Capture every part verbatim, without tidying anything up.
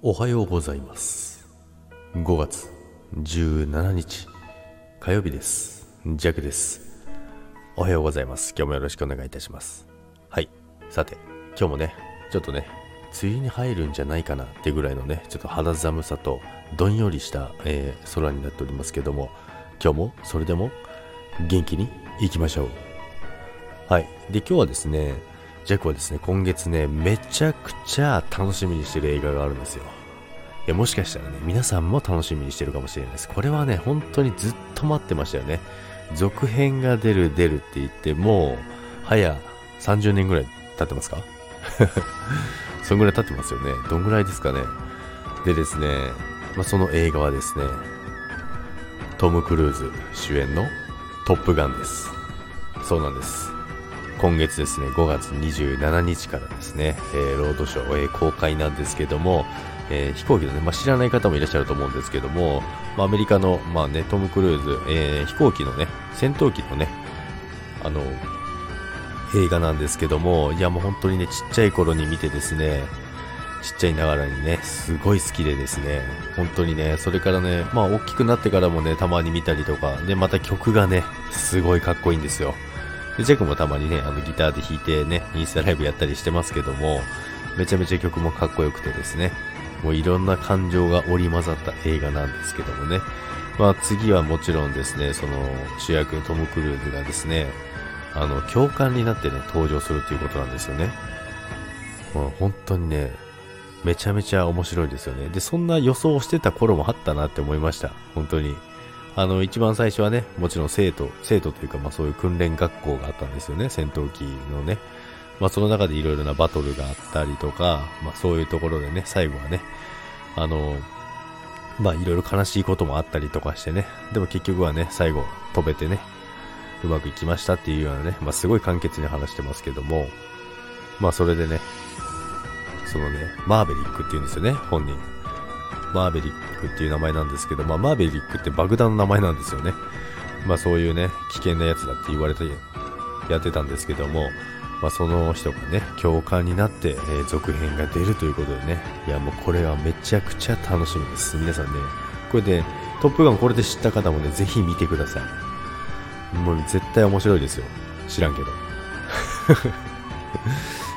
おはようございます。ごがつじゅうしちにち火曜日です。ジャクです。おはようございます。今日もよろしくお願いいたします。はい、さて今日もね、ちょっとね梅雨に入るんじゃないかなってぐらいのね、ちょっと肌寒さとどんよりした、えー、空になっておりますけども、今日もそれでも元気にいきましょう。はい、で今日はですね、ジャックはですね、今月ね、めちゃくちゃ楽しみにしてる映画があるんですよ。いや、もしかしたらね、皆さんも楽しみにしてるかもしれないです。これはね、本当にずっと待ってましたよね。続編が出る出るって言って、もうはやさんじゅうねんぐらい経ってますかそんぐらい経ってますよね。どんぐらいですかね。でですね、まあ、その映画はですね、トム・クルーズ主演のトップガンです。そうなんです。今月ですね、ごがつにじゅうしちにちからですね、えー、ロードショー、えー、公開なんですけども、えー、飛行機のね、まあ、知らない方もいらっしゃると思うんですけども、まあ、アメリカの、まあね、トム・クルーズ、えー、飛行機のね、戦闘機のね、あの映画なんですけども、いやもう本当にね、ちっちゃい頃に見てですね、ちっちゃいながらにね、すごい好きでですね、本当にね、それからね、まあ大きくなってからもね、たまに見たりとかで、また曲がね、すごいかっこいいんですよ。でジャックもたまにね、あのギターで弾いてね、インスタライブやったりしてますけども、めちゃめちゃ曲もかっこよくてですね、もういろんな感情が織り交ざった映画なんですけどもね、まあ次はもちろんですね、その主役トム・クルーズがですね、あの教官になってね、登場するということなんですよね。もう本当にね、めちゃめちゃ面白いですよね。でそんな予想をしてた頃もあったなって思いました。本当に。あの一番最初はね、もちろん生徒生徒というか、まあそういう訓練学校があったんですよね、戦闘機のね。まあその中でいろいろなバトルがあったりとか、まあそういうところでね、最後はね、あのまあいろいろ悲しいこともあったりとかしてね、でも結局はね、最後飛べてね、うまくいきましたっていうようなね、まあすごい簡潔に話してますけども、まあそれでね、そのね、マーベリックっていうんですよね、本人。マーベリックっていう名前なんですけど、まあ、マーベリックって爆弾の名前なんですよね。まあそういうね、危険なやつだって言われてやってたんですけども、まあその人がね、教官になって、えー、続編が出るということでね、いやもうこれはめちゃくちゃ楽しみです。皆さんね、これでトップガンこれで知った方もね、ぜひ見てください。もう絶対面白いですよ。知らんけど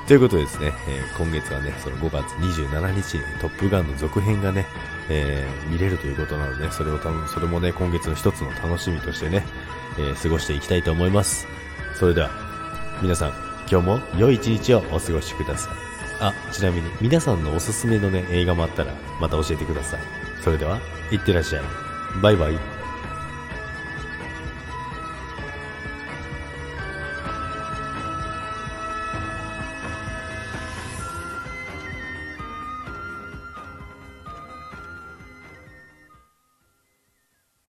ということでですね、えー、今月はね、そのごがつにじゅうしちにちにトップガンの続編がね、えー、見れるということなので、ね、それをたそれもね、今月の一つの楽しみとしてね、えー、過ごしていきたいと思います。それでは皆さん、今日も良い一日をお過ごしください。あ、ちなみに皆さんのおすすめのね、映画もあったらまた教えてください。それでは、いってらっしゃい。バイバイ。